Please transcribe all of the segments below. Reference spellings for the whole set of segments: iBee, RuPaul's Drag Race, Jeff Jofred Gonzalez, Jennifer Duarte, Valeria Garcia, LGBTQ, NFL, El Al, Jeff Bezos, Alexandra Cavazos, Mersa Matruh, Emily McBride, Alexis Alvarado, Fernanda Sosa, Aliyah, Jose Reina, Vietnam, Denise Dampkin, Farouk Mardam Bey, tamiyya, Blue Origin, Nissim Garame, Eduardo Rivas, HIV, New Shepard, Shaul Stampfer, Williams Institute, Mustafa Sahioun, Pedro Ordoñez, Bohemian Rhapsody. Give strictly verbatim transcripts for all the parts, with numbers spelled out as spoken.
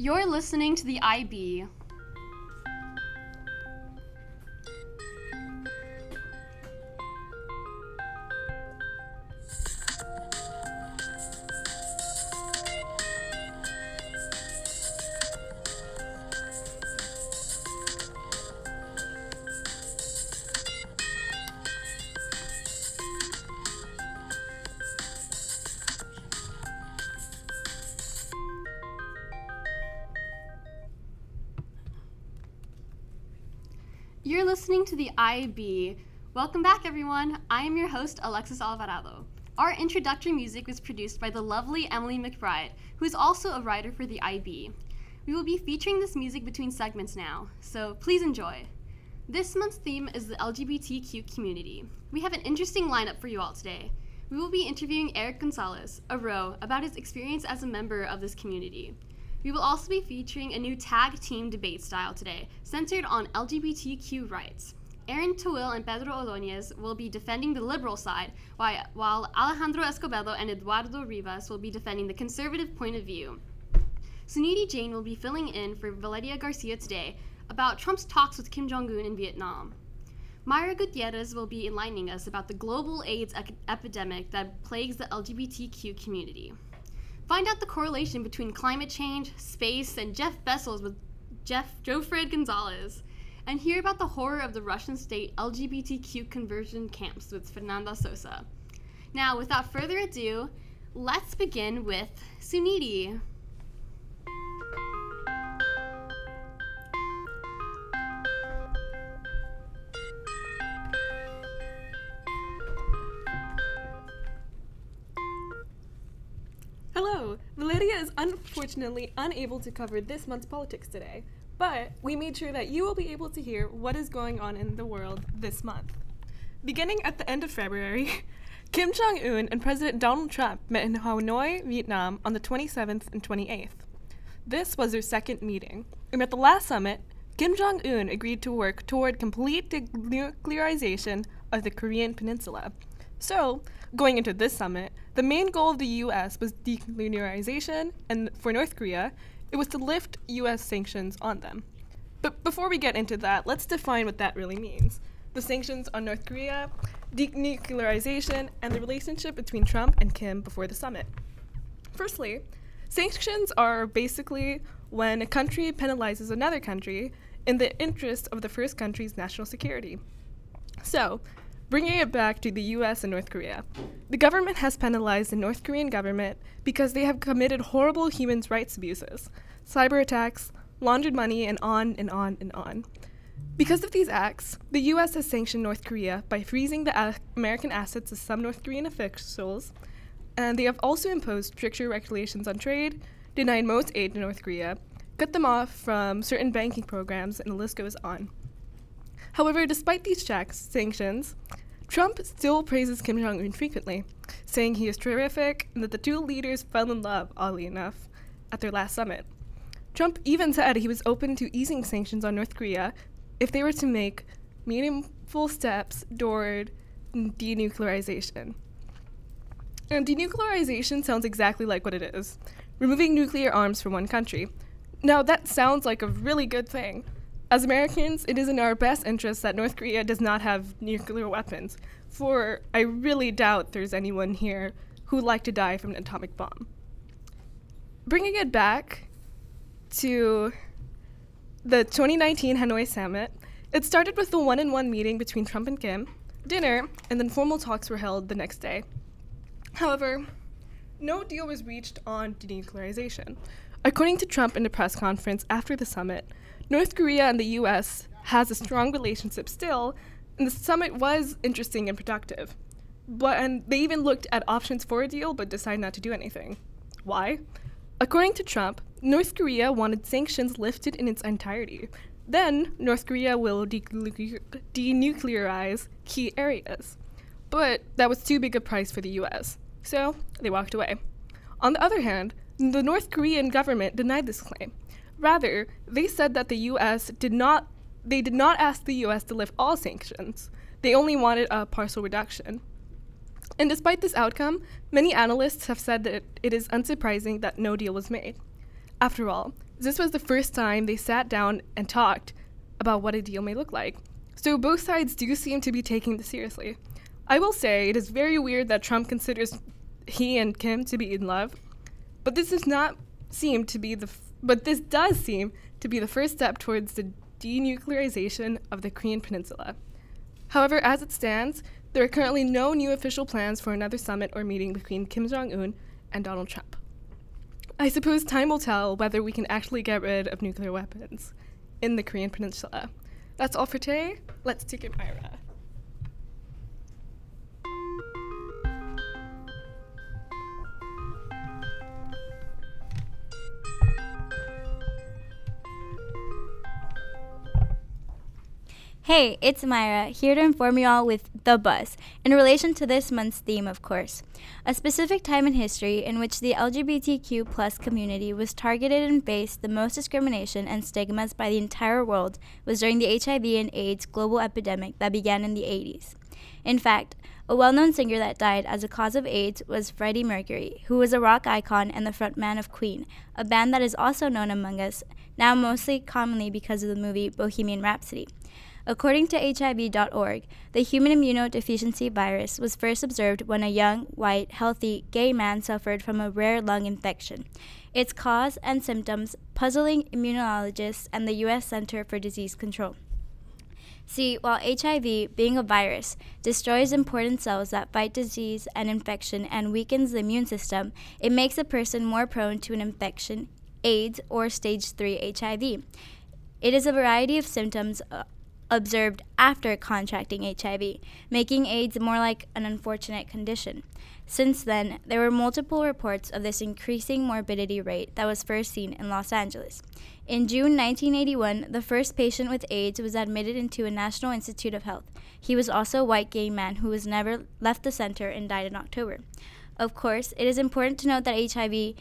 You're listening to the I B. You're listening to the I B. Welcome back, everyone. I am your host, Alexis Alvarado. Our introductory music was produced by the lovely Emily McBride, who is also a writer for the I B. We will be featuring this music between segments now, so please enjoy. This month's theme is the L G B T Q community. We have an interesting lineup for you all today. We will be interviewing Erik Gonzalez, a Ro, about his experience as a member of this community. We will also be featuring a new tag team debate style today, centered on L G B T Q rights. Aaron Tawil and Pedro Ordoñez will be defending the liberal side, while Alejandro Escobedo and Eduardo Rivas will be defending the conservative point of view. Sunidhi Jain will be filling in for Valeria Garcia today about Trump's talks with Kim Jong-un in Vietnam. Mayra Gutierrez will be enlightening us about the global AIDS ec- epidemic that plagues the L G B T Q community. Find out the correlation between climate change, space, and Jeff Bezos with Jeff Jofred Gonzalez. And hear about the horror of the Russian state L G B T Q conversion camps with Fernanda Sosa. Now, without further ado, let's begin with Sunidhi. Hello! Valeria is unfortunately unable to cover this month's politics today, but we made sure that you will be able to hear what is going on in the world this month. Beginning at the end of February, Kim Jong-un and President Donald Trump met in Hanoi, Vietnam on the twenty-seventh and twenty-eighth. This was their second meeting, and at the last summit, Kim Jong-un agreed to work toward complete denuclearization of the Korean Peninsula. So, going into this summit, the main goal of the U S was denuclearization, and for North Korea, it was to lift U S sanctions on them. But before we get into that, let's define what that really means. The sanctions on North Korea, denuclearization, and the relationship between Trump and Kim before the summit. Firstly, sanctions are basically when a country penalizes another country in the interest of the first country's national security. So, bringing it back to the U S and North Korea. The government has penalized the North Korean government because they have committed horrible human rights abuses, cyber attacks, laundered money, and on and on and on. Because of these acts, the U S has sanctioned North Korea by freezing the a- American assets of some North Korean officials, and they have also imposed stricter regulations on trade, denied most aid to North Korea, cut them off from certain banking programs, and the list goes on. However, despite these checks, sanctions, Trump still praises Kim Jong-un frequently, saying he is terrific and that the two leaders fell in love, oddly enough, at their last summit. Trump even said he was open to easing sanctions on North Korea if they were to make meaningful steps toward denuclearization. And denuclearization sounds exactly like what it is, removing nuclear arms from one country. Now, that sounds like a really good thing. As Americans, it is in our best interest that North Korea does not have nuclear weapons, for I really doubt there's anyone here who would like to die from an atomic bomb. Bringing it back to the twenty nineteen Hanoi Summit, it started with the one-on-one meeting between Trump and Kim, dinner, and then formal talks were held the next day. However, no deal was reached on denuclearization. According to Trump in a press conference after the summit, North Korea and the U S has a strong relationship still, and the summit was interesting and productive. But and they even looked at options for a deal, but decided not to do anything. Why? According to Trump, North Korea wanted sanctions lifted in its entirety. Then North Korea will de- denuclearize key areas. But that was too big a price for the U S, so they walked away. On the other hand, the North Korean government denied this claim. Rather, they said that the U S did not, they did not ask the U S to lift all sanctions. They only wanted a partial reduction. And despite this outcome, many analysts have said that it is unsurprising that no deal was made. After all, This was the first time they sat down and talked about what a deal may look like. So both sides do seem to be taking this seriously. I will say it is very weird that Trump considers he and Kim to be in love, but this does not seem to be the f- but this does seem to be the first step towards the denuclearization of the Korean Peninsula. However, as it stands, there are currently no new official plans for another summit or meeting between Kim Jong-un and Donald Trump. I suppose time will tell whether we can actually get rid of nuclear weapons in the Korean Peninsula. That's all for today. Let's take it, Mayra. Hey, it's Mayra, here to inform you all with The Buzz, in relation to this month's theme, of course. A specific time in history in which the L G B T Q plus community was targeted and faced the most discrimination and stigmas by the entire world was during the H I V and AIDS global epidemic that began in the eighties. In fact, a well-known singer that died as a cause of AIDS was Freddie Mercury, who was a rock icon and the frontman of Queen, a band that is also known among us, now mostly commonly because of the movie Bohemian Rhapsody. According to H I V dot org, the human immunodeficiency virus was first observed when a young, white, healthy, gay man suffered from a rare lung infection. Its cause and symptoms puzzling immunologists and the U S Center for Disease Control. See, while H I V, being a virus, destroys important cells that fight disease and infection and weakens the immune system, it makes a person more prone to an infection, AIDS, or stage three H I V. It is a variety of symptoms uh, observed after contracting H I V, making AIDS more like an unfortunate condition. Since then, there were multiple reports of this increasing morbidity rate that was first seen in Los Angeles. In June nineteen eighty-one, the first patient with AIDS was admitted into a National Institute of Health. He was also a white gay man who was never left the center and died in October. Of course, it is important to note that H I V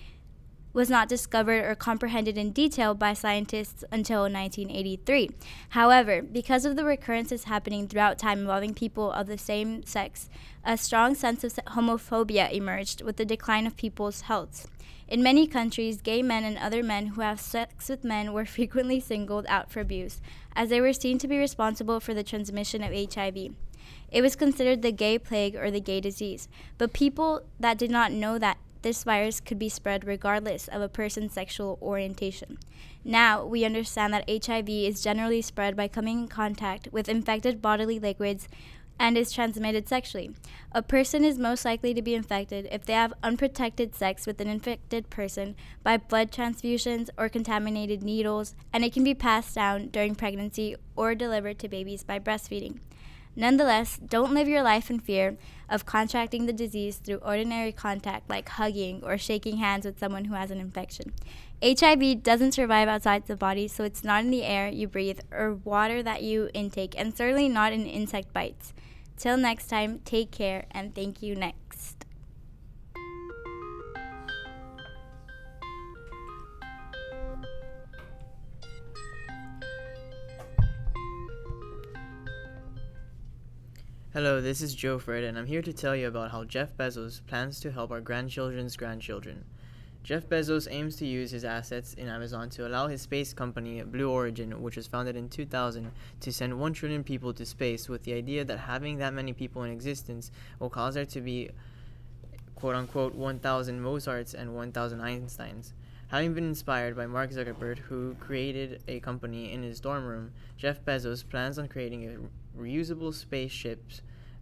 was not discovered or comprehended in detail by scientists until nineteen eighty-three. However, because of the recurrences happening throughout time involving people of the same sex, a strong sense of homophobia emerged with the decline of people's health. In many countries, gay men and other men who have sex with men were frequently singled out for abuse, as they were seen to be responsible for the transmission of H I V. It was considered the gay plague or the gay disease, but people that did not know that this virus could be spread regardless of a person's sexual orientation. Now, we understand that H I V is generally spread by coming in contact with infected bodily liquids and is transmitted sexually. A person is most likely to be infected if they have unprotected sex with an infected person by blood transfusions or contaminated needles, and it can be passed down during pregnancy or delivered to babies by breastfeeding. Nonetheless, don't live your life in fear of contracting the disease through ordinary contact like hugging or shaking hands with someone who has an infection. H I V doesn't survive outside the body, so it's not in the air you breathe or water that you intake, and certainly not in insect bites. Till next time, take care, and thank you next. Hello, this is Jofred, and I'm here to tell you about how Jeff Bezos plans to help our grandchildren's grandchildren. Jeff Bezos aims to use his assets in Amazon to allow his space company, Blue Origin, which was founded in two thousand, to send one trillion people to space, with the idea that having that many people in existence will cause there to be, quote-unquote, one thousand Mozarts and one thousand Einsteins. Having been inspired by Mark Zuckerberg, who created a company in his dorm room, Jeff Bezos plans on creating a reusable spaceship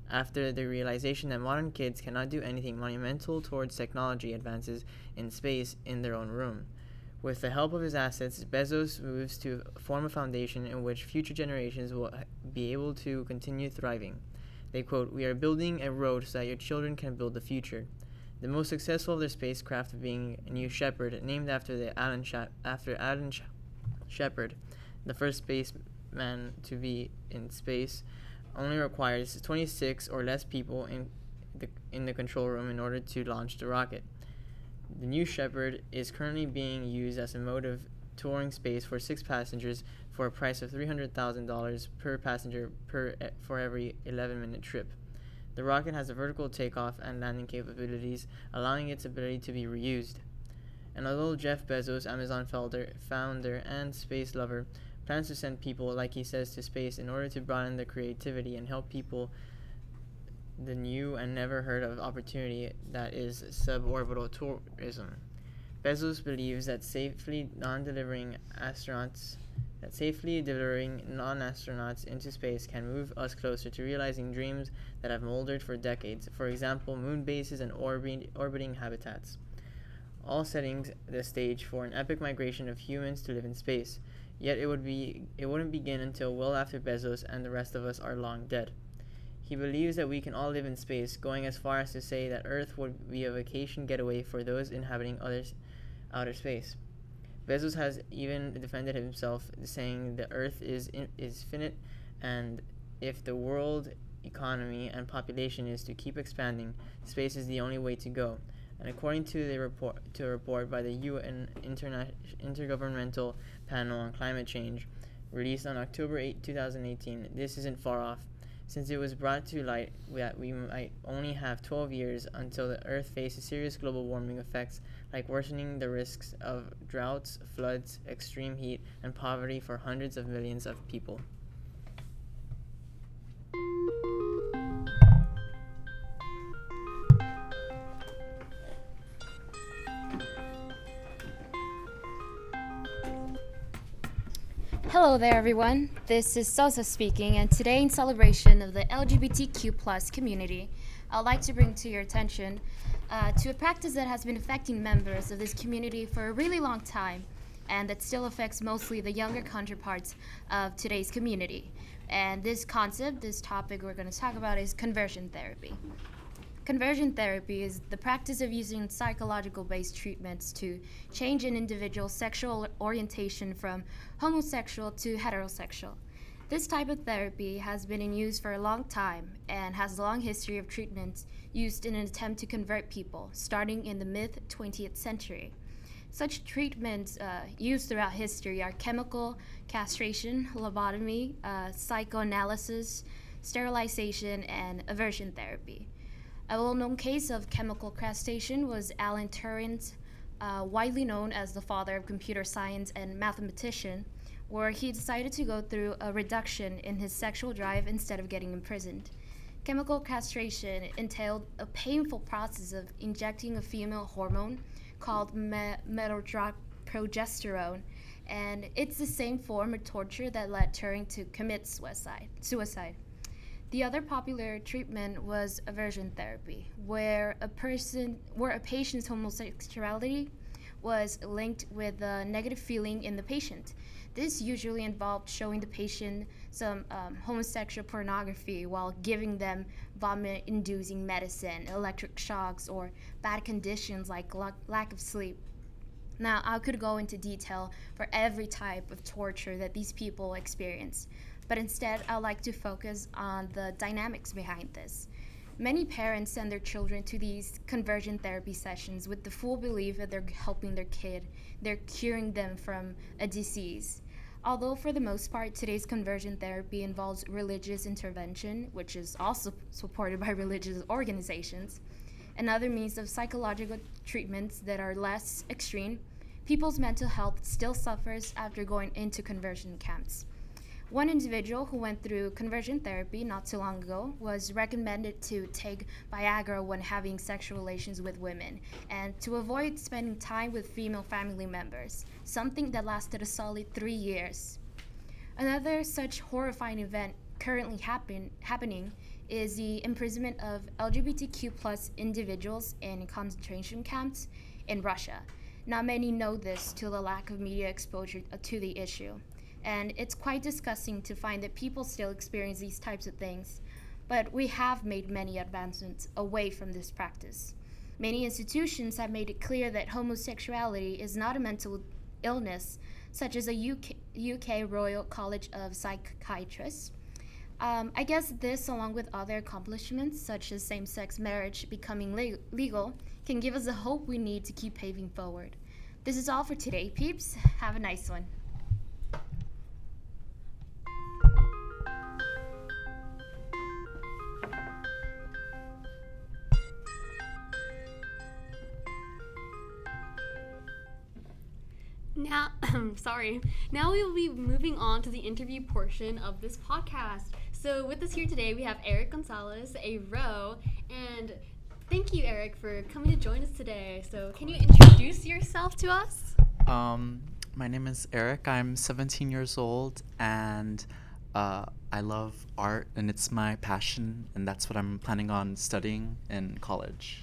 after the realization that modern kids cannot do anything monumental towards technology advances in space in their own room. With the help of his assets, Bezos moves to form a foundation in which future generations will be able to continue thriving. They quote, "We are building a road so that your children can build the future." The most successful of their spacecraft being New Shepard, named after the Alan Sha- after Alan Sh- Shepard, the first spaceman to be in space, only requires twenty-six or less people in the in the control room in order to launch the rocket. The New Shepard is currently being used as a mode of touring space for six passengers for a price of three hundred thousand dollars per passenger per for every eleven-minute trip. The rocket has a vertical takeoff and landing capabilities, allowing its ability to be reused. And although Jeff Bezos, Amazon founder and space lover, plans to send people, like he says, to space in order to broaden their creativity and help people the new and never heard of opportunity that is suborbital tourism, Bezos believes that safely non-delivering astronauts that safely delivering non-astronauts into space can move us closer to realizing dreams that have moldered for decades, for example, moon bases and orbi- orbiting habitats, all setting the stage for an epic migration of humans to live in space. Yet it would be it wouldn't begin until well after Bezos and the rest of us are long dead. He believes that we can all live in space, going as far as to say that Earth would be a vacation getaway for those inhabiting others, outer space. Bezos has even defended himself, saying the Earth is in, is finite, and if the world economy and population is to keep expanding, space is the only way to go. And according to the report to a report by the U N Interna- Intergovernmental Panel on Climate Change, released on October eighth, twenty eighteen, this isn't far off, since it was brought to light that we might only have twelve years until the Earth faces serious global warming effects, like worsening the risks of droughts, floods, extreme heat, and poverty for hundreds of millions of people. Hello there, everyone. This is Sosa speaking, and today, in celebration of the L G B T Q plus community, I'd like to bring to your attention uh, to a practice that has been affecting members of this community for a really long time, and that still affects mostly the younger counterparts of today's community. And this concept, this topic we're going to talk about, is conversion therapy. Conversion therapy is the practice of using psychological-based treatments to change an individual's sexual orientation from homosexual to heterosexual. This type of therapy has been in use for a long time and has a long history of treatments used in an attempt to convert people, starting in the mid-twentieth century. Such treatments uh, used throughout history are chemical castration, lobotomy, uh, psychoanalysis, sterilization, and aversion therapy. A well-known case of chemical castration was Alan Turing's, uh, widely known as the father of computer science and mathematician, where he decided to go through a reduction in his sexual drive instead of getting imprisoned. Chemical castration entailed a painful process of injecting a female hormone called me- metadroprogesterone, and it's the same form of torture that led Turing to commit suicide. suicide. The other popular treatment was aversion therapy, where a person, where a patient's homosexuality was linked with a negative feeling in the patient. This usually involved showing the patient some um, homosexual pornography while giving them vomit-inducing medicine, electric shocks, or bad conditions like l- lack of sleep. Now, I could go into detail for every type of torture that these people experience, but instead, I'd like to focus on the dynamics behind this. Many parents send their children to these conversion therapy sessions with the full belief that they're helping their kid, they're curing them from a disease. Although for the most part, today's conversion therapy involves religious intervention, which is also supported by religious organizations, and other means of psychological treatments that are less extreme, people's mental health still suffers after going into conversion camps. One individual who went through conversion therapy not too long ago was recommended to take Viagra when having sexual relations with women and to avoid spending time with female family members, something that lasted a solid three years. Another such horrifying event currently happen, happening is the imprisonment of L G B T Q plus individuals in concentration camps in Russia. Not many know this due to the lack of media exposure to the issue. And it's quite disgusting to find that people still experience these types of things, but we have made many advancements away from this practice. Many institutions have made it clear that homosexuality is not a mental illness, such as the U K, U K Royal College of Psychiatrists. Um, I guess this, along with other accomplishments, such as same-sex marriage becoming le- legal, can give us the hope we need to keep paving forward. This is all for today, peeps. Have a nice one. Sorry. Now we will be moving on to the interview portion of this podcast. So with us here today, we have Erik Gonzalez, a row, and thank you, Erik, for coming to join us today. So can you introduce yourself to us? Um, my name is Erik. I'm seventeen years old, and uh, I love art, and it's my passion, and that's what I'm planning on studying in college.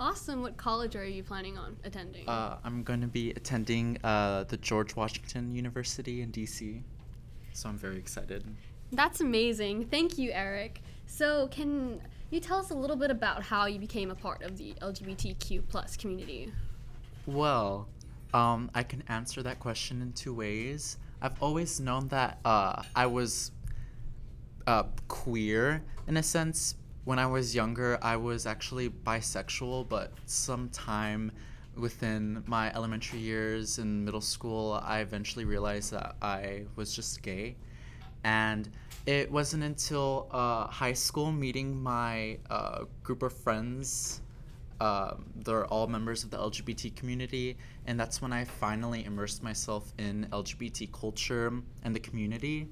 Awesome. What college are you planning on attending? Uh, I'm going to be attending uh, the George Washington University in D C, so I'm very excited. That's amazing. Thank you, Erik. So can you tell us a little bit about how you became a part of the L G B T Q plus community? Well, um, I can answer that question in two ways. I've always known that uh, I was uh, queer, in a sense. When I was younger, I was actually bisexual, but sometime within my elementary years and middle school, I eventually realized that I was just gay. And it wasn't until uh, high school, meeting my uh, group of friends, um, they're all members of the L G B T community, and that's when I finally immersed myself in L G B T culture and the community,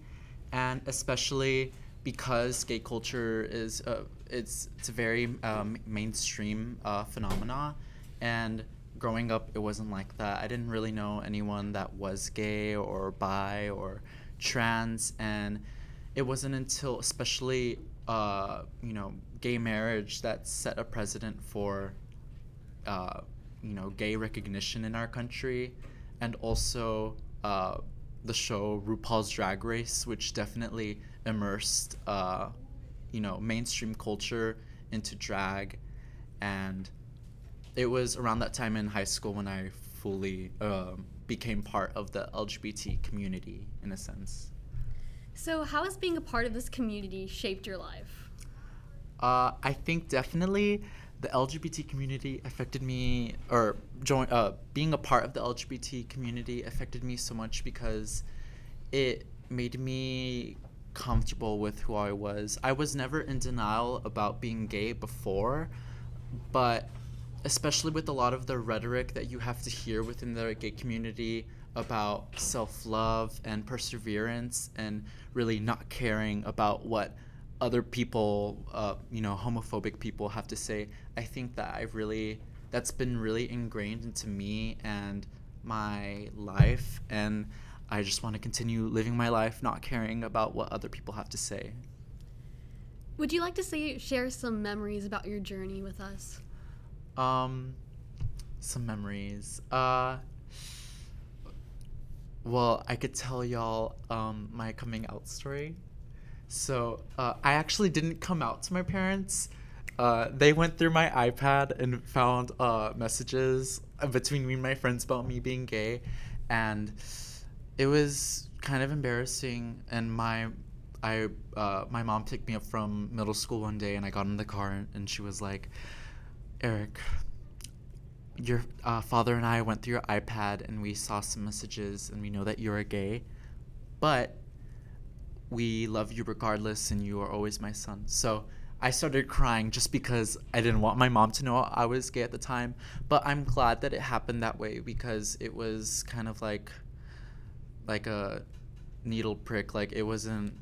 and especially because gay culture is uh, it's it's a very um, mainstream uh, phenomena, and growing up it wasn't like that. I didn't really know anyone that was gay or bi or trans, and it wasn't until especially uh, you know gay marriage that set a precedent for uh, you know gay recognition in our country, and also uh, the show RuPaul's Drag Race, which definitely immersed, uh, you know, mainstream culture into drag. And it was around that time in high school when I fully uh, became part of the L G B T community, in a sense. So how has being a part of this community shaped your life? Uh, I think definitely the L G B T community affected me, or join, uh, being a part of the L G B T community affected me so much because it made me comfortable with who I was. I was never in denial about being gay before, but especially with a lot of the rhetoric that you have to hear within the gay community about self-love and perseverance and really not caring about what other people, uh, you know, homophobic people have to say, I think that I've really, that's been really ingrained into me and my life, and I just want to continue living my life, not caring about what other people have to say. Would you like to say, share some memories about your journey with us? Um, some memories. Uh, well, I could tell y'all um, my coming out story. So uh, I actually didn't come out to my parents. Uh, they went through my iPad and found uh, messages between me and my friends about me being gay, and it was kind of embarrassing, and my I uh, my mom picked me up from middle school one day, and I got in the car, and she was like, Erik, your uh, father and I went through your iPad, and we saw some messages, and we know that you're gay, but we love you regardless, and you are always my son. So I started crying just because I didn't want my mom to know I was gay at the time, but I'm glad that it happened that way because it was kind of like... like a needle prick, like it wasn't,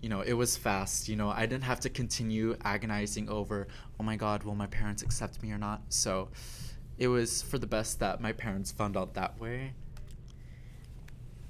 you know, it was fast, you know, I didn't have to continue agonizing over, oh my God, will my parents accept me or not? So it was for the best that my parents found out that way.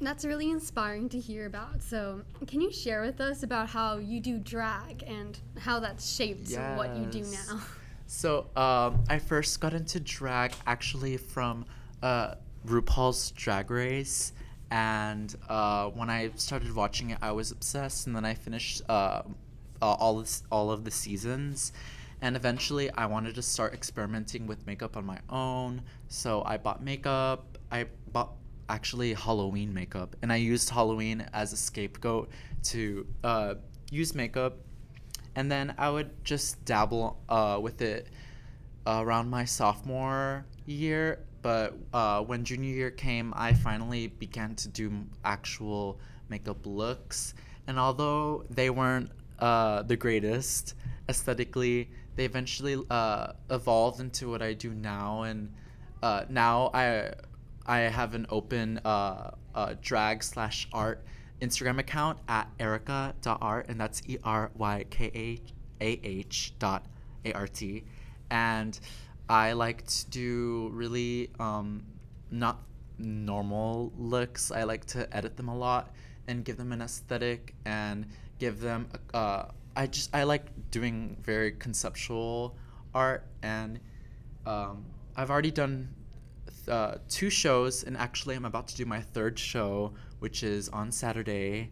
That's really inspiring to hear about. So can you share with us about how you do drag and how that's shaped yes. what you do now? So um, I first got into drag actually from uh, RuPaul's Drag Race. And uh, when I started watching it, I was obsessed, and then I finished uh, uh, all of, all of the seasons. And eventually, I wanted to start experimenting with makeup on my own. So I bought makeup. I bought actually Halloween makeup, and I used Halloween as a scapegoat to uh, use makeup. And then I would just dabble uh, with it around my sophomore year. But uh, when junior year came, I finally began to do actual makeup looks. And although they weren't uh, the greatest aesthetically, they eventually uh, evolved into what I do now. And uh, now I I have an open uh, uh, drag slash art Instagram account at Erica dot art, and that's E R Y K A H dot A R T. And I like to do really um, not normal looks. I like to edit them a lot and give them an aesthetic and give them a, uh, I just I like doing very conceptual art. And um, I've already done th- uh, two shows, and actually I'm about to do my third show, which is on Saturday,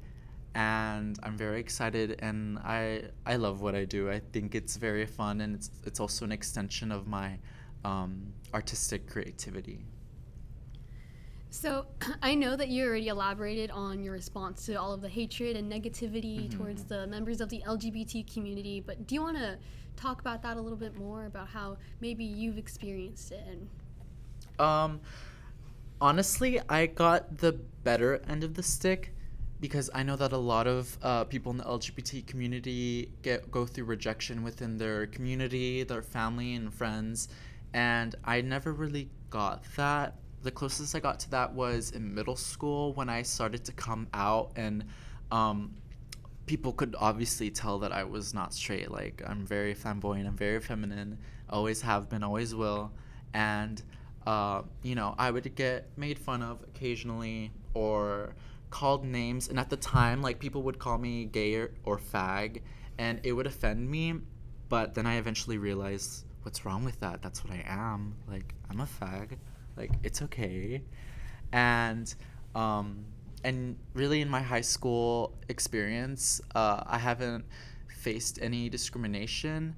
and I'm very excited, and I I love what I do. I think it's very fun, and it's it's also an extension of my um, artistic creativity. So I know that you already elaborated on your response to all of the hatred and negativity mm-hmm. towards the members of the L G B T community, but do you want to talk about that a little bit more, about how maybe you've experienced it? Um, honestly, I got the better end of the stick, because I know that a lot of uh, people in the L G B T community get go through rejection within their community, their family and friends, and I never really got that. The closest I got to that was in middle school, when I started to come out, and um, people could obviously tell that I was not straight. Like, I'm very flamboyant, I'm very feminine, always have been, always will. And, uh, you know, I would get made fun of occasionally or called names. And at the time, like, people would call me gay or, or fag, and it would offend me. But then I eventually realized, what's wrong with that? That's what I am. Like, I'm a fag. Like, it's okay. And um, and really in my high school experience, uh, I haven't faced any discrimination.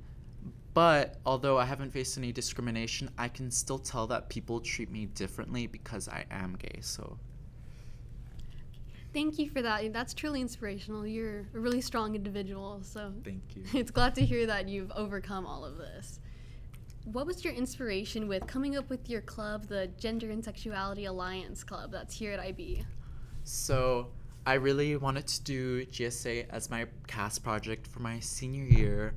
But although I haven't faced any discrimination, I can still tell that people treat me differently because I am gay. So thank you for that. That's truly inspirational. You're a really strong individual. So thank you. It's glad to hear that you've overcome all of this. What was your inspiration with coming up with your club, the Gender and Sexuality Alliance Club, that's here at I B? So I really wanted to do G S A as my cast project for my senior year,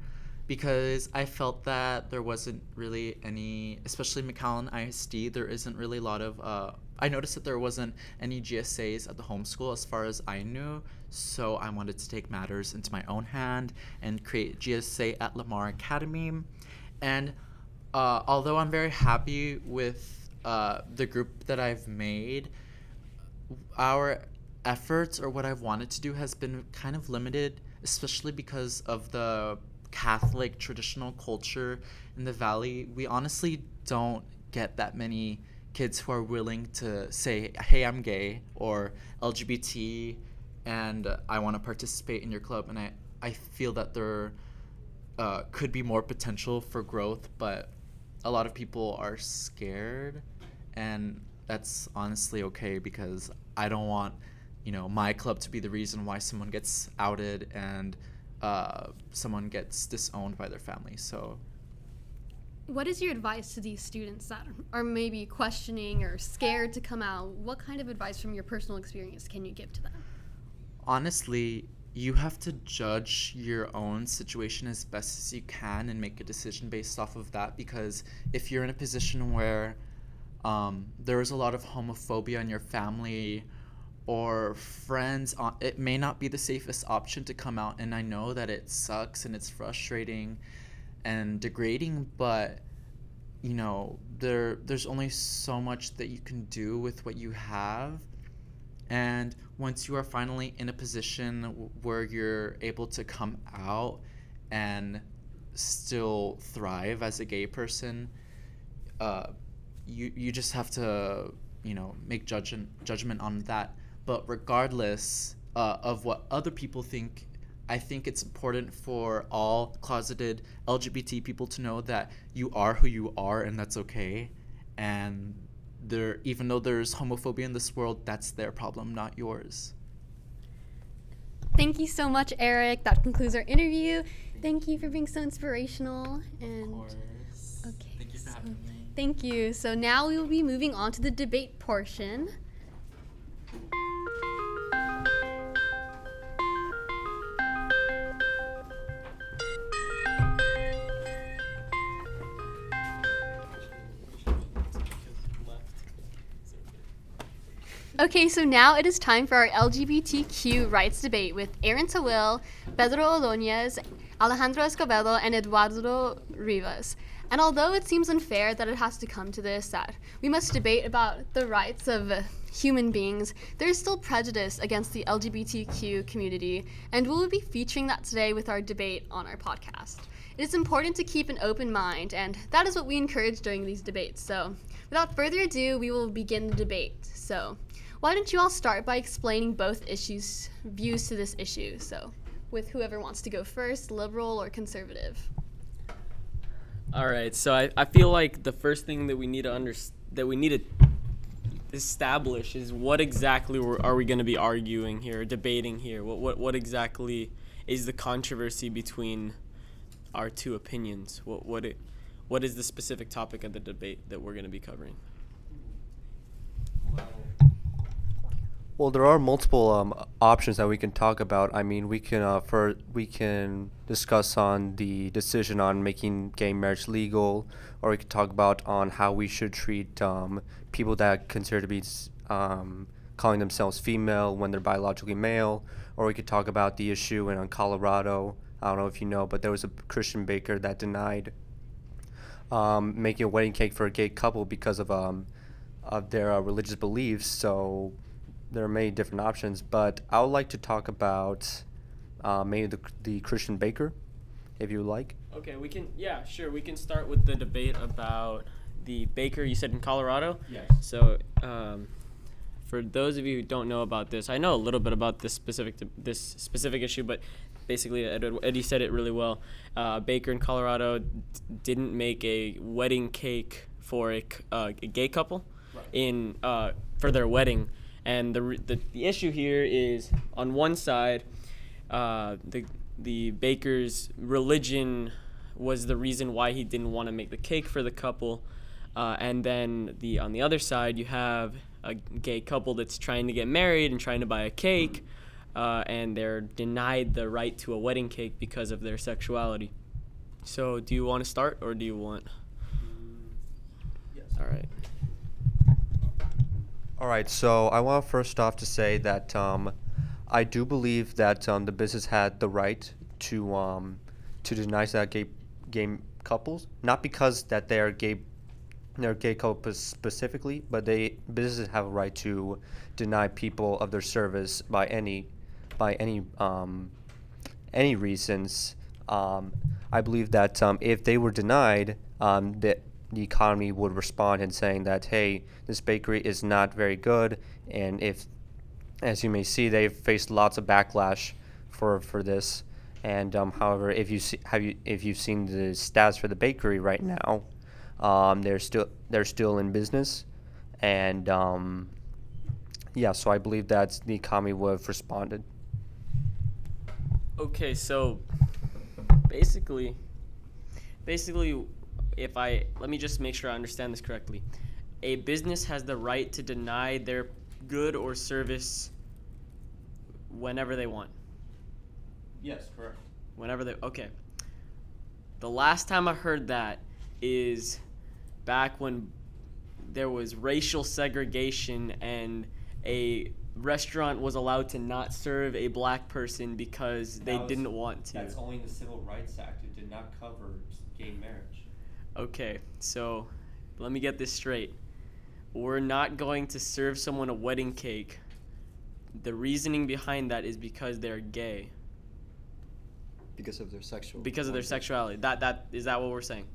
because I felt that there wasn't really any, especially McAllen I S D, there isn't really a lot of, uh, I noticed that there wasn't any G S As at the homeschool as far as I knew, so I wanted to take matters into my own hand and create G S A at Lamar Academy. And Uh, although I'm very happy with uh, the group that I've made, our efforts or what I've wanted to do has been kind of limited, especially because of the Catholic traditional culture in the Valley. We honestly don't get that many kids who are willing to say, hey, I'm gay or L G B T and uh, I want to participate in your club. And I, I feel that there uh, could be more potential for growth, but a lot of people are scared, and that's honestly okay, because I don't want, you know, my club to be the reason why someone gets outed and uh, someone gets disowned by their family. So what is your advice to these students that are maybe questioning or scared to come out? What kind of advice from your personal experience can you give to them? Honestly, you have to judge your own situation as best as you can and make a decision based off of that, because if you're in a position where um, there is a lot of homophobia in your family or friends, uh, it may not be the safest option to come out. And I know that it sucks and it's frustrating and degrading, but you know, there there's only so much that you can do with what you have. And once you are finally in a position where you're able to come out and still thrive as a gay person, uh, you you just have to, you know, make judgment judgment on that. But regardless uh, of what other people think, I think it's important for all closeted L G B T people to know that you are who you are, and that's okay. And there, even though there's homophobia in this world, that's their problem, not yours. Thank you so much, Eric. That concludes our interview. Thank you for being so inspirational. And of course. Okay, thank you for so having me. Thank you. So now we will be moving on to the debate portion. Okay, so now it is time for our L G B T Q rights debate with Aaron Tawil, Pedro Ordoñez, Alejandro Escobedo, and Eduardo Rivas. And although it seems unfair that it has to come to this, that we must debate about the rights of human beings, there is still prejudice against the L G B T Q community, and we will be featuring that today with our debate on our podcast. It is important to keep an open mind, and that is what we encourage during these debates. So without further ado, we will begin the debate. So why don't you all start by explaining both issues, views to this issue, so with whoever wants to go first, liberal or conservative. All right, so I, I feel like the first thing that we need to under, that we need to establish is what exactly we're, are we going to be arguing here, debating here? What what what exactly is the controversy between our two opinions? What what it, what is the specific topic of the debate that we're going to be covering? Well, there are multiple um, options that we can talk about. I mean, we can uh, for we can discuss on the decision on making gay marriage legal, or we can talk about on how we should treat um, people that consider to be um, calling themselves female when they're biologically male, or we could talk about the issue in Colorado. I don't know if you know, but there was a Christian baker that denied um, making a wedding cake for a gay couple because of um, of their uh, religious beliefs. So there are many different options, but I would like to talk about uh, maybe the the Christian baker, if you would like. Okay, we can. Yeah, sure. We can start with the debate about the baker you said in Colorado. Yes. So, um, for those of you who don't know about this, I know a little bit about this specific this specific issue, but basically, Eddie said it really well. Uh, a baker in Colorado d- didn't make a wedding cake for a, uh, a gay couple right. in uh, for their wedding, and the, the the issue here is on one side, uh, the the baker's religion was the reason why he didn't want to make the cake for the couple, uh, and then the on the other side you have a gay couple that's trying to get married and trying to buy a cake. Mm-hmm. Uh, and they're denied the right to a wedding cake because of their sexuality. So do you want to start or do you want? Yes. All right. All right, so I want first off to say that um, I do believe that um, the business had the right to um, to deny that gay, gay couples, not because that they are gay They're gay couples specifically, but they businesses have a right to deny people of their service by any by any um, any reasons. Um, I believe that um, if they were denied, um, that the economy would respond in saying that, hey, this bakery is not very good, and if, as you may see, they've faced lots of backlash for for this. And um, however, if you see, have you if you've seen the stats for the bakery right now. Um, they're still they're still in business, and um, yeah. So I believe that the economy would have responded. Okay, so basically, basically, if I let me just make sure I understand this correctly, a business has the right to deny their good or service whenever they want. Yes, correct. Whenever they okay. The last time I heard that is. Back when there was racial segregation and a restaurant was allowed to not serve a black person because they was, didn't want to. That's only in the Civil Rights Act. It did not cover gay marriage. Okay, so let me get this straight. We're not going to serve someone a wedding cake. The reasoning behind that is because they're gay. Because of their sexual. Because of their sexuality. That that is that what we're saying?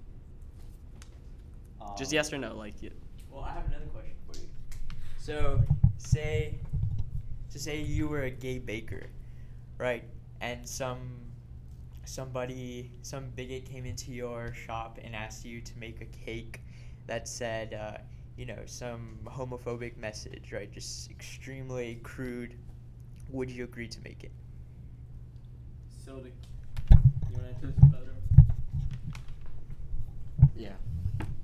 Just yes or no, like yeah. Well, I have another question for you. So, say, so say you were a gay baker, right? And some, somebody, some bigot came into your shop and asked you to make a cake that said, uh, you know, some homophobic message, right? Just extremely crude. Would you agree to make it? So the, you want to answer this, Pedro? Yeah.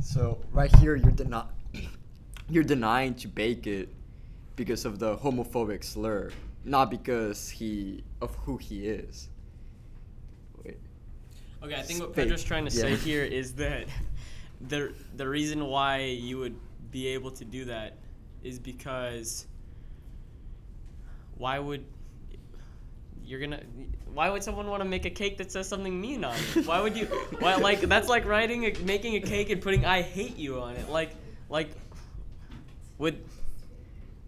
So right here, you're deni- you're denying to bake it because of the homophobic slur, not because he of who he is. Wait. Okay, I think what Pedro's trying to yeah. say here is that the the reason why you would be able to do that is because why would you're gonna why would someone want to make a cake that says something mean on it? Why would you? Why, like, that's like writing a, making a cake and putting "I hate you" on it. Like, like would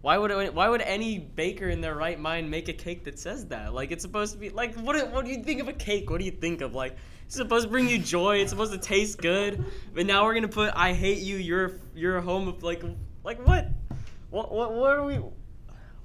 why would it, why would any baker in their right mind make a cake that says that? Like, it's supposed to be like, what what do you think of a cake? What do you think of? Like, it's supposed to bring you joy. It's supposed to taste good. But now we're gonna put "I hate you." You're you're a home of like like what? What what what are we?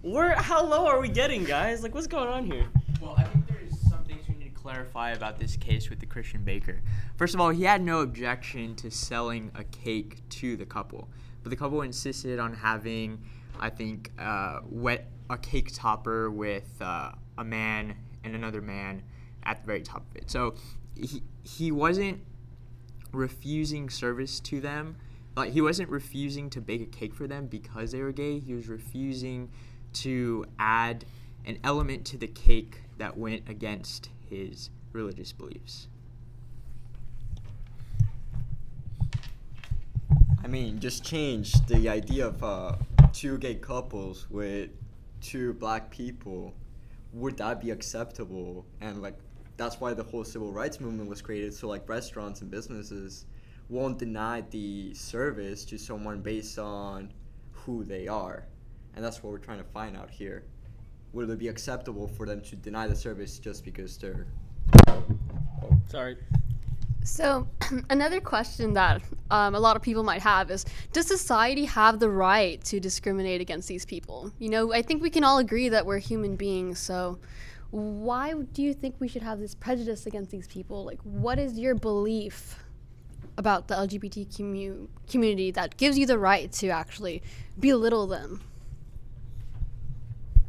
Where? How low are we getting, guys? Like, what's going on here? Well, I think there's some things we need to clarify about this case with the Christian baker. First of all, he had no objection to selling a cake to the couple, but the couple insisted on having, I think, uh, wet a cake topper with uh, a man and another man at the very top of it. So he he wasn't refusing service to them. Like, he wasn't refusing to bake a cake for them because they were gay. He was refusing to add an element to the cake that went against his religious beliefs. I mean, just change the idea of uh, two gay couples with two black people. Would that be acceptable? And, like, that's why the whole civil rights movement was created. So, like, restaurants and businesses won't deny the service to someone based on who they are. And that's what we're trying to find out here. Would it be acceptable for them to deny the service just because they're... Sorry. So another question that um, a lot of people might have is, does society have the right to discriminate against these people? You know, I think we can all agree that we're human beings, so why do you think we should have this prejudice against these people? Like, what is your belief about the L G B T commu- community that gives you the right to actually belittle them?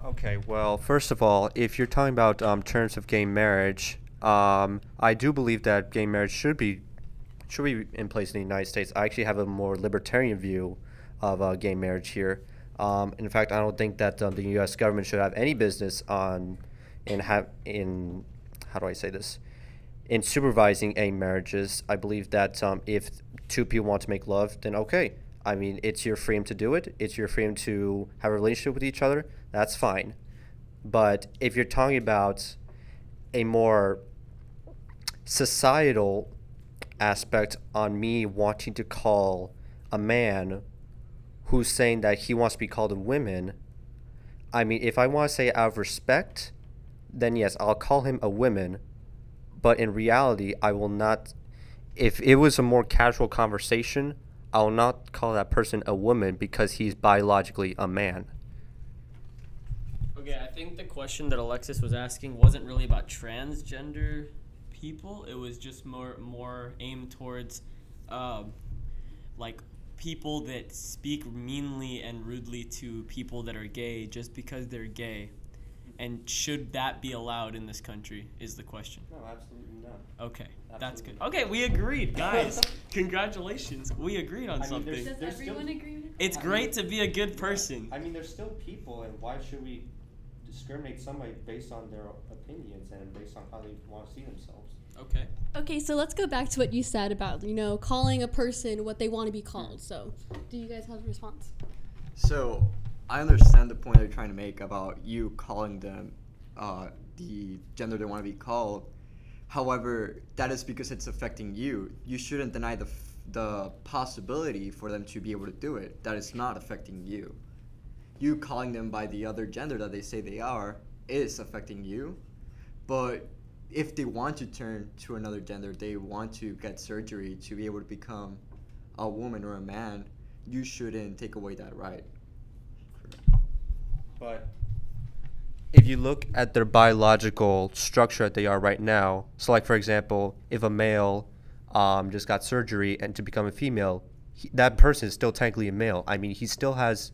Okay, well, first of all, if you're talking about um, terms of gay marriage, um, I do believe that gay marriage should be should be in place in the United States. I actually have a more libertarian view of uh, gay marriage here. Um, in fact, I don't think that um, the U S government should have any business on in ha- in how do I say this in supervising gay marriages. I believe that um, if two people want to make love, then okay. I mean, it's your freedom to do it. It's your freedom to have a relationship with each other. That's fine. But if you're talking about a more societal aspect on me wanting to call a man who's saying that he wants to be called a woman, I mean, if I want to say out of respect, then yes, I'll call him a woman. But in reality, I will not. If it was a more casual conversation, I will not call that person a woman because he's biologically a man. Okay, I think the question that Alexis was asking wasn't really about transgender people. It was just more more aimed towards, uh, like, people that speak meanly and rudely to people that are gay just because they're gay. And should that be allowed in this country is the question. No, absolutely not. Okay, absolutely. That's good. Okay, we agreed, guys. Congratulations. We agreed on I mean, something. There's, Does there's everyone still, agree with it? It's I great mean, to be a good person. I mean, there's still people, and why should we discriminate somebody based on their opinions and based on how they want to see themselves? Okay. Okay, so let's go back to what you said about, you know, calling a person what they want to be called. So do you guys have a response? So... I understand the point they're trying to make about you calling them uh, the gender they want to be called. However, that is because it's affecting you. You shouldn't deny the f- the possibility for them to be able to do it. That is not affecting you. You calling them by the other gender that they say they are is affecting you. But if they want to turn to another gender, they want to get surgery to be able to become a woman or a man, you shouldn't take away that right. But if you look at their biological structure that they are right now, so like, for example, if a male um, just got surgery and to become a female, he, that person is still technically a male. I mean, he still has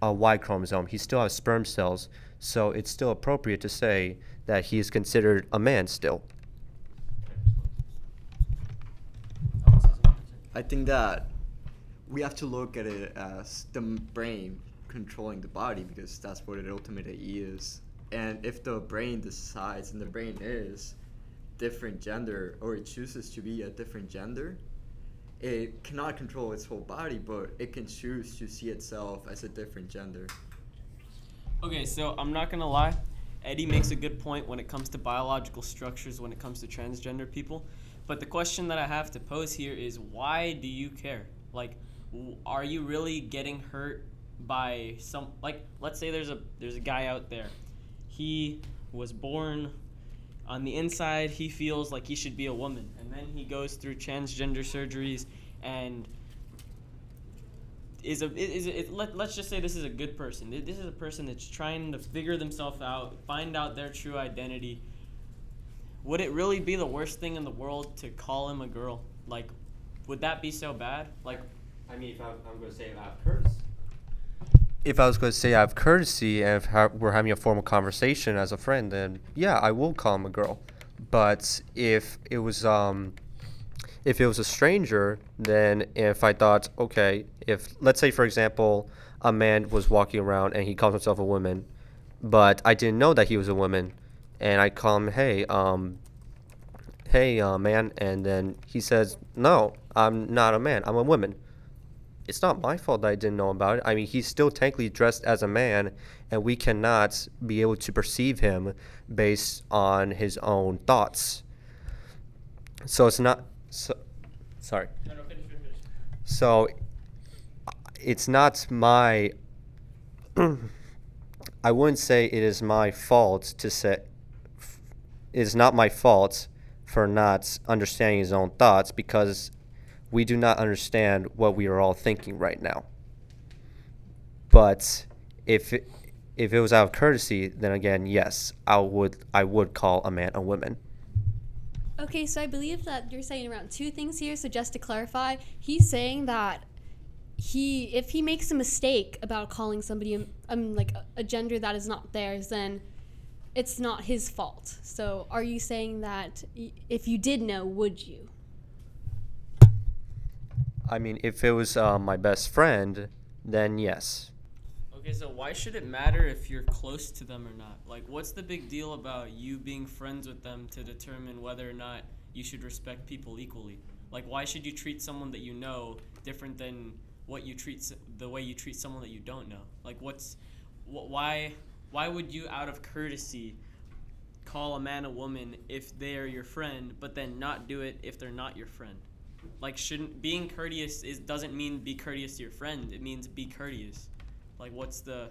a Y chromosome. He still has sperm cells. So it's still appropriate to say that he is considered a man still. I think that we have to look at it as the brain controlling the body, because that's what it ultimately is. And if the brain decides, and the brain is different gender, or it chooses to be a different gender, it cannot control its whole body, but it can choose to see itself as a different gender. Okay, so I'm not going to lie. Eddie makes a good point when it comes to biological structures, when it comes to transgender people. But the question that I have to pose here is, why do you care? Like, w- are you really getting hurt by some, like, let's say there's a there's a guy out there. He was born on the inside. He feels like he should be a woman. And then he goes through transgender surgeries and is a is it let, let's just say this is a good person. This is a person that's trying to figure themselves out, find out their true identity. Would it really be the worst thing in the world to call him a girl? Like, would that be so bad? Like, I mean, if I, I'm going to say I have courtesy. If I was going to say I have courtesy and if ha- we're having a formal conversation as a friend, then yeah, I will call him a girl. But if it was um, if it was a stranger, then if I thought, okay, if let's say, for example, a man was walking around and he calls himself a woman, but I didn't know that he was a woman. And I call him, hey, um, hey, uh, man. And then he says, no, I'm not a man. I'm a woman. It's not my fault that I didn't know about it. I mean, he's still technically dressed as a man, and we cannot be able to perceive him based on his own thoughts. So it's not so, – sorry. No, no, finish, finish. So it's not my – I wouldn't say it is my fault to say – it is not my fault for not understanding his own thoughts, because we do not understand what we are all thinking right now. But if it, if it was out of courtesy, then again, yes, I would I would call a man a woman. Okay, so I believe that you're saying around two things here. So just to clarify, he's saying that he if he makes a mistake about calling somebody um like a gender that is not theirs, then it's not his fault. So are you saying that y- if you did know, would you? I mean, if it was uh, my best friend, then yes. Okay, so why should it matter if you're close to them or not? Like, what's the big deal about you being friends with them to determine whether or not you should respect people equally? Like, why should you treat someone that you know different than what you treat s- the way you treat someone that you don't know? Like, what's wh- why... Why would you, out of courtesy, call a man a woman if they are your friend, but then not do it if they're not your friend? Like, shouldn't being courteous is doesn't mean be courteous to your friend. It means be courteous. Like, what's the,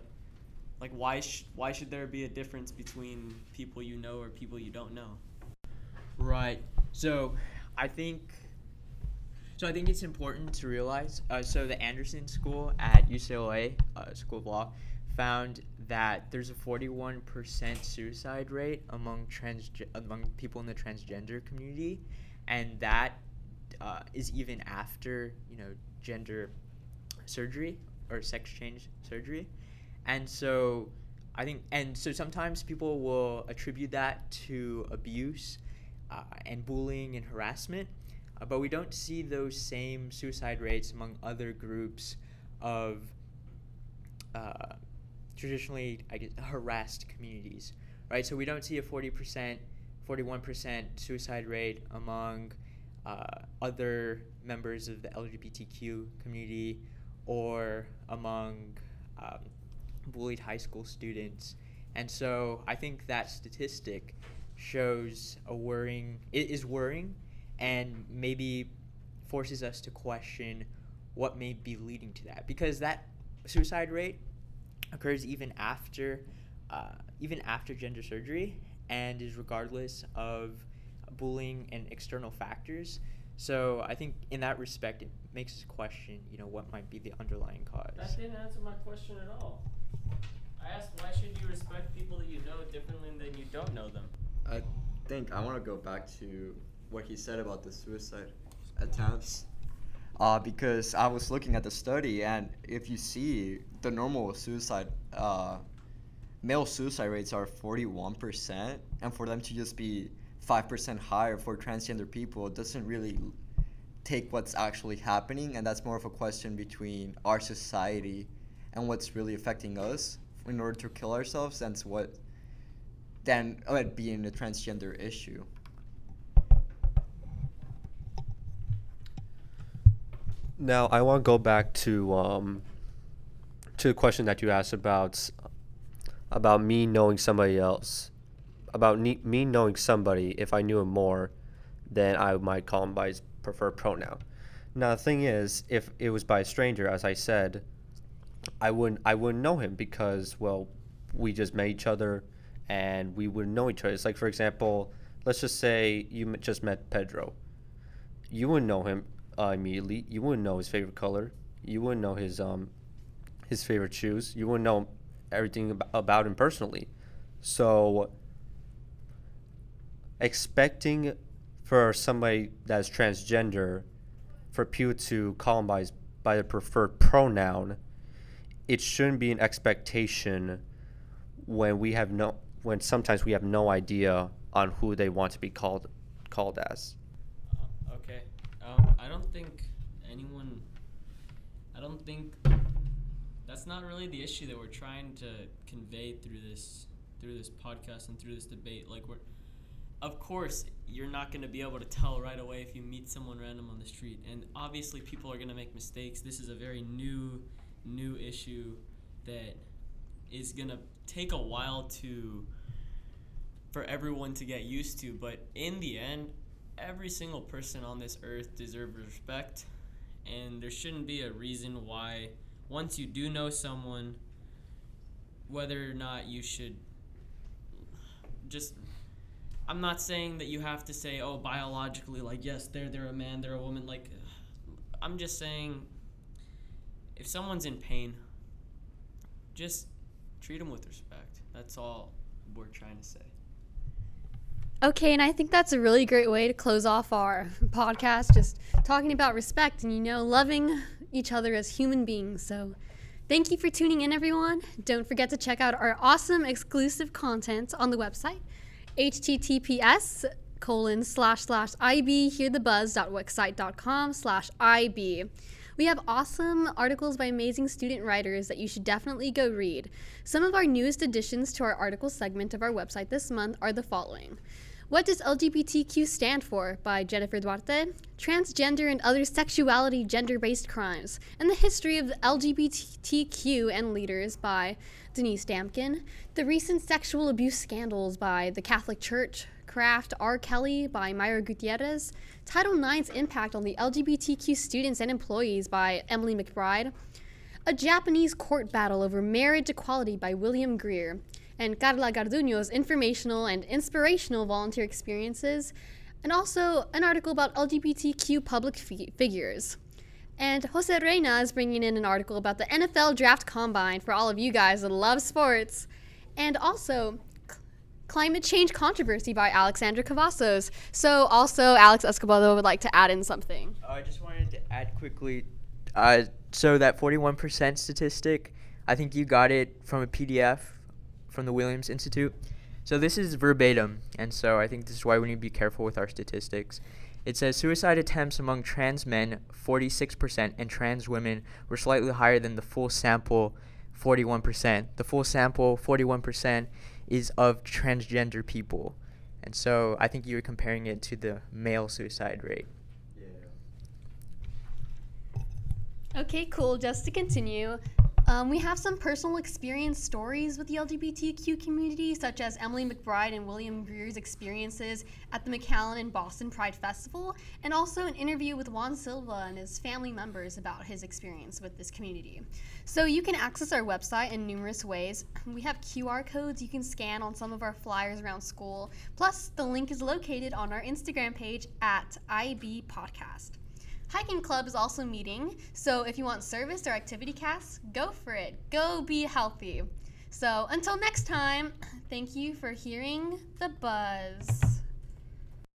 like, why sh- why should there be a difference between people you know or people you don't know? Right. So, I think. So I think it's important to realize. Uh, so the Anderson School at U C L A uh, School of Law found that there's a forty-one percent suicide rate among trans among people in the transgender community, and that uh, is even after, you know, gender surgery or sex change surgery. And so I think and so sometimes people will attribute that to abuse uh, and bullying and harassment, uh, but we don't see those same suicide rates among other groups of uh, traditionally, I guess, harassed communities, right? So we don't see a forty percent, forty-one percent suicide rate among uh, other members of the L G B T Q community or among um, bullied high school students. And so I think that statistic shows a worrying, it is worrying, and maybe forces us to question what may be leading to that, because that suicide rate occurs even after, uh, even after gender surgery, and is regardless of bullying and external factors. So I think in that respect, it makes us question, you know, what might be the underlying cause. That didn't answer my question at all. I asked, why should you respect people that you know differently than you don't know them? I think I want to go back to what he said about the suicide attempts. Uh, because I was looking at the study, and if you see the normal suicide, uh, male suicide rates are forty-one percent, and for them to just be five percent higher for transgender people doesn't really take what's actually happening, and that's more of a question between our society and what's really affecting us in order to kill ourselves than what than uh, being a transgender issue. Now, I want to go back to um, to the question that you asked about about me knowing somebody else, about ne- me knowing somebody, if I knew him more, then I might call him by his preferred pronoun. Now, the thing is, if it was by a stranger, as I said, I wouldn't I wouldn't know him because, well, we just met each other and we wouldn't know each other. It's like, for example, let's just say you just met Pedro. You wouldn't know him uh, immediately. You wouldn't know his favorite color. You wouldn't know his um his favorite shoes. You wouldn't know everything about him personally. So expecting for somebody that's transgender for people to call him by his, by the preferred pronoun, it shouldn't be an expectation when we have no when sometimes we have no idea on who they want to be called called as. Uh, okay, um, I don't think anyone. I don't think that's not really the issue that we're trying to convey through this through this podcast and through this debate. Like we're, of course, you're not going to be able to tell right away if you meet someone random on the street, and obviously people are going to make mistakes. This is a very new new issue that is going to take a while to for everyone to get used to, but in the end, every single person on this earth deserves respect, and there shouldn't be a reason why once you do know someone, whether or not you should just... I'm not saying that you have to say, oh, biologically, like, yes, they're, they're a man, they're a woman. Like, I'm just saying if someone's in pain, just treat them with respect. That's all we're trying to say. Okay, and I think that's a really great way to close off our podcast, just talking about respect and, you know, loving each other as human beings. So thank you for tuning in, everyone. Don't forget to check out our awesome exclusive content on the website, https colon slash slash ibhearthebuzz.wixsite.com slash ib. We have awesome articles by amazing student writers that you should definitely go read. Some of our newest additions to our article segment of our website this month are the following. What does L G B T Q stand for? By Jennifer Duarte. Transgender and other sexuality gender-based crimes. And the history of the L G B T Q and leaders by Denise Dampkin. The recent sexual abuse scandals by the Catholic Church. Craft R. Kelly by Mayra Gutierrez, Title nine's impact on the L G B T Q students and employees by Emily McBride, a Japanese court battle over marriage equality by William Greer, and Carla Garduño's informational and inspirational volunteer experiences, and also an article about L G B T Q public fi- figures. And Jose Reina is bringing in an article about the N F L draft combine for all of you guys that love sports, and also Climate Change Controversy by Alexandra Cavazos. So also, Alex Escobedo would like to add in something. Uh, I just wanted to add quickly, uh, so that forty-one percent statistic, I think you got it from a P D F from the Williams Institute. So this is verbatim, and so I think this is why we need to be careful with our statistics. It says suicide attempts among trans men, forty-six percent, and trans women were slightly higher than the full sample, forty-one percent. The full sample, forty-one percent, is of transgender people. And so I think you were comparing it to the male suicide rate. Yeah. Okay, cool. Just to continue, um, we have some personal experience stories with the L G B T Q community, such as Emily McBride and William Greer's experiences at the McAllen and Boston Pride Festival, and also an interview with Juan Silva and his family members about his experience with this community. So you can access our website in numerous ways. We have Q R codes you can scan on some of our flyers around school. Plus, the link is located on our Instagram page at I B Podcast. Hiking Club is also meeting, so if you want service or activity casts, go for it. Go be healthy. So until next time, thank you for hearing the buzz.